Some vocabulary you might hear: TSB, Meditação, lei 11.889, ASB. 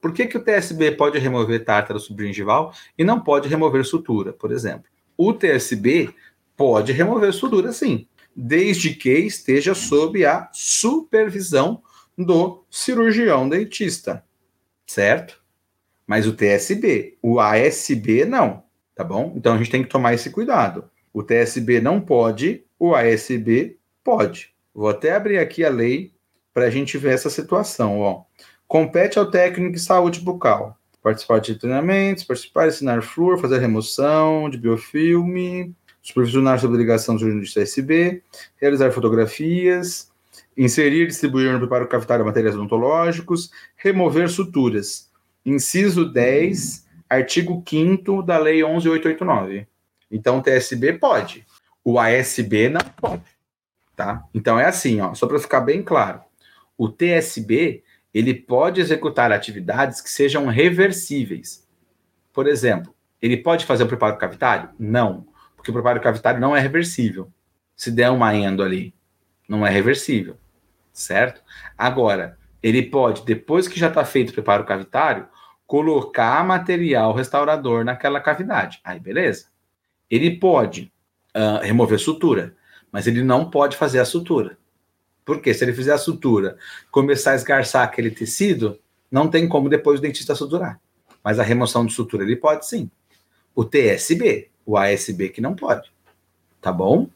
Por que o TSB pode remover tártaro subgingival e não pode remover sutura, por exemplo? O TSB pode remover sutura, sim, desde que esteja sob a supervisão do cirurgião dentista, certo? Mas o TSB, o ASB não, tá bom? Então a gente tem que tomar esse cuidado. O TSB não pode, o ASB pode. Vou até abrir aqui a lei para a gente ver essa situação, ó. Compete ao técnico de saúde bucal participar de treinamentos, participar, ensinar flúor, fazer remoção de biofilme, supervisionar sob obrigação do cirurgião TSB, realizar fotografias, inserir e distribuir no preparo cavitário materiais odontológicos, remover suturas. Inciso 10, artigo 5º da lei 11.889. Então, o TSB pode. O ASB não pode. Tá? Então, é assim, ó, só para ficar bem claro. O TSB, ele pode executar atividades que sejam reversíveis. Por exemplo, ele pode fazer o preparo cavitário? Não, porque o preparo cavitário não é reversível. Se der uma endo ali, não é reversível, certo? Agora, ele pode, depois que já está feito o preparo cavitário, colocar material restaurador naquela cavidade. Aí, beleza. Ele pode remover sutura, mas ele não pode fazer a sutura. Porque se ele fizer a sutura, começar a esgarçar aquele tecido, não tem como depois o dentista suturar. Mas a remoção de sutura ele pode sim. O TSB, o ASB que não pode. Tá bom?